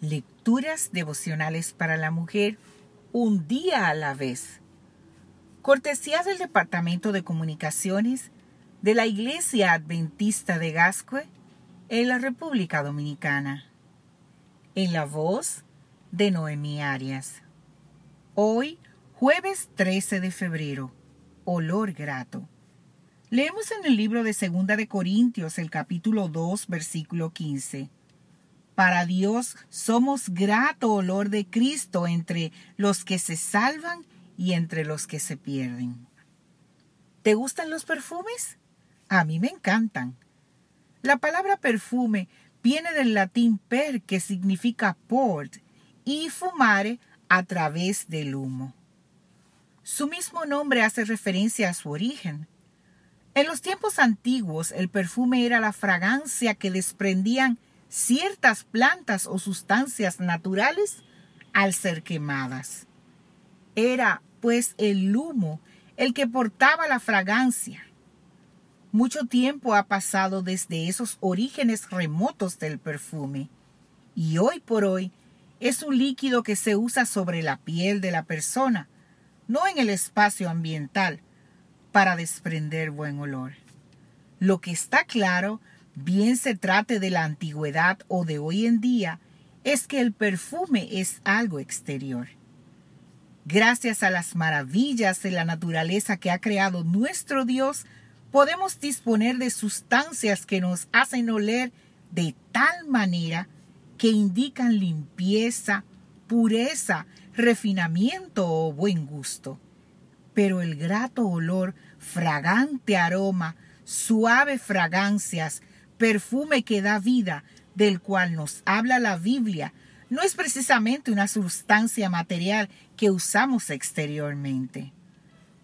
Lecturas devocionales para la mujer, un día a la vez. Cortesía del Departamento de Comunicaciones de la Iglesia Adventista de Gasque en la República Dominicana. En la voz de Noemí Arias. Hoy, jueves 13 de febrero, olor grato. Leemos en el libro de 2 Corintios, el capítulo 2, versículo 15. Para Dios somos grato olor de Cristo entre los que se salvan y entre los que se pierden. ¿Te gustan los perfumes? A mí me encantan. La palabra perfume viene del latín per, que significa por, y fumare, a través del humo. Su mismo nombre hace referencia a su origen. En los tiempos antiguos, el perfume era la fragancia que desprendían ciertas plantas o sustancias naturales al ser quemadas. Era, pues, el humo el que portaba la fragancia. Mucho tiempo ha pasado desde esos orígenes remotos del perfume, y hoy por hoy es un líquido que se usa sobre la piel de la persona, no en el espacio ambiental, para desprender buen olor. Lo que está claro, bien se trate de la antigüedad o de hoy en día, es que el perfume es algo exterior. Gracias a las maravillas de la naturaleza que ha creado nuestro Dios, podemos disponer de sustancias que nos hacen oler de tal manera que indican limpieza, pureza, refinamiento o buen gusto. Pero el grato olor, fragante aroma, suave fragancias, perfume que da vida, del cual nos habla la Biblia, no es precisamente una sustancia material que usamos exteriormente.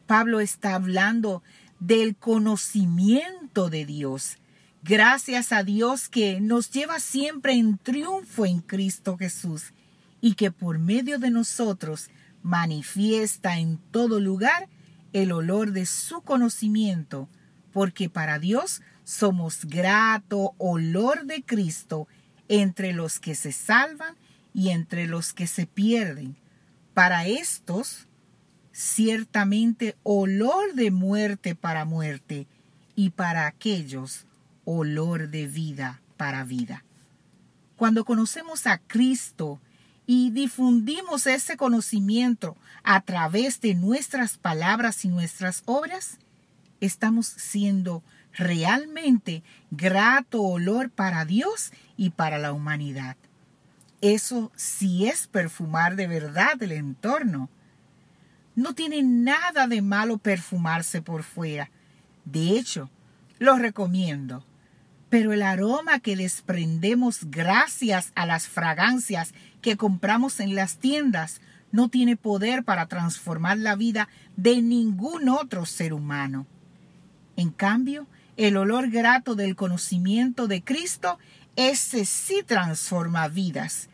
Pablo está hablando del conocimiento de Dios. Gracias a Dios que nos lleva siempre en triunfo en Cristo Jesús y que por medio de nosotros manifiesta en todo lugar el olor de su conocimiento, porque para Dios somos grato olor de Cristo entre los que se salvan y entre los que se pierden. Para estos, ciertamente olor de muerte para muerte, y para aquellos, olor de vida para vida. Cuando conocemos a Cristo y difundimos ese conocimiento a través de nuestras palabras y nuestras obras, estamos siendo realmente grato olor para Dios y para la humanidad. Eso sí es perfumar de verdad el entorno. No tiene nada de malo perfumarse por fuera. De hecho, lo recomiendo. Pero el aroma que desprendemos gracias a las fragancias que compramos en las tiendas no tiene poder para transformar la vida de ningún otro ser humano. En cambio, el olor grato del conocimiento de Cristo, ese sí transforma vidas.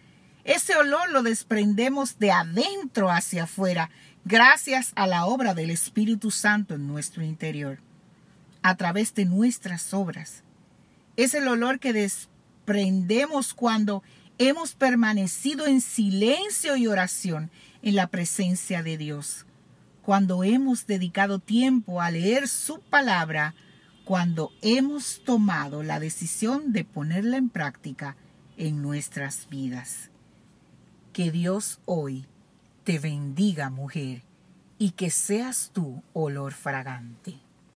Ese olor lo desprendemos de adentro hacia afuera, gracias a la obra del Espíritu Santo en nuestro interior, a través de nuestras obras. Es el olor que desprendemos cuando hemos permanecido en silencio y oración en la presencia de Dios, cuando hemos dedicado tiempo a leer su palabra, cuando hemos tomado la decisión de ponerla en práctica en nuestras vidas. Que Dios hoy te bendiga, mujer, y que seas tú olor fragante.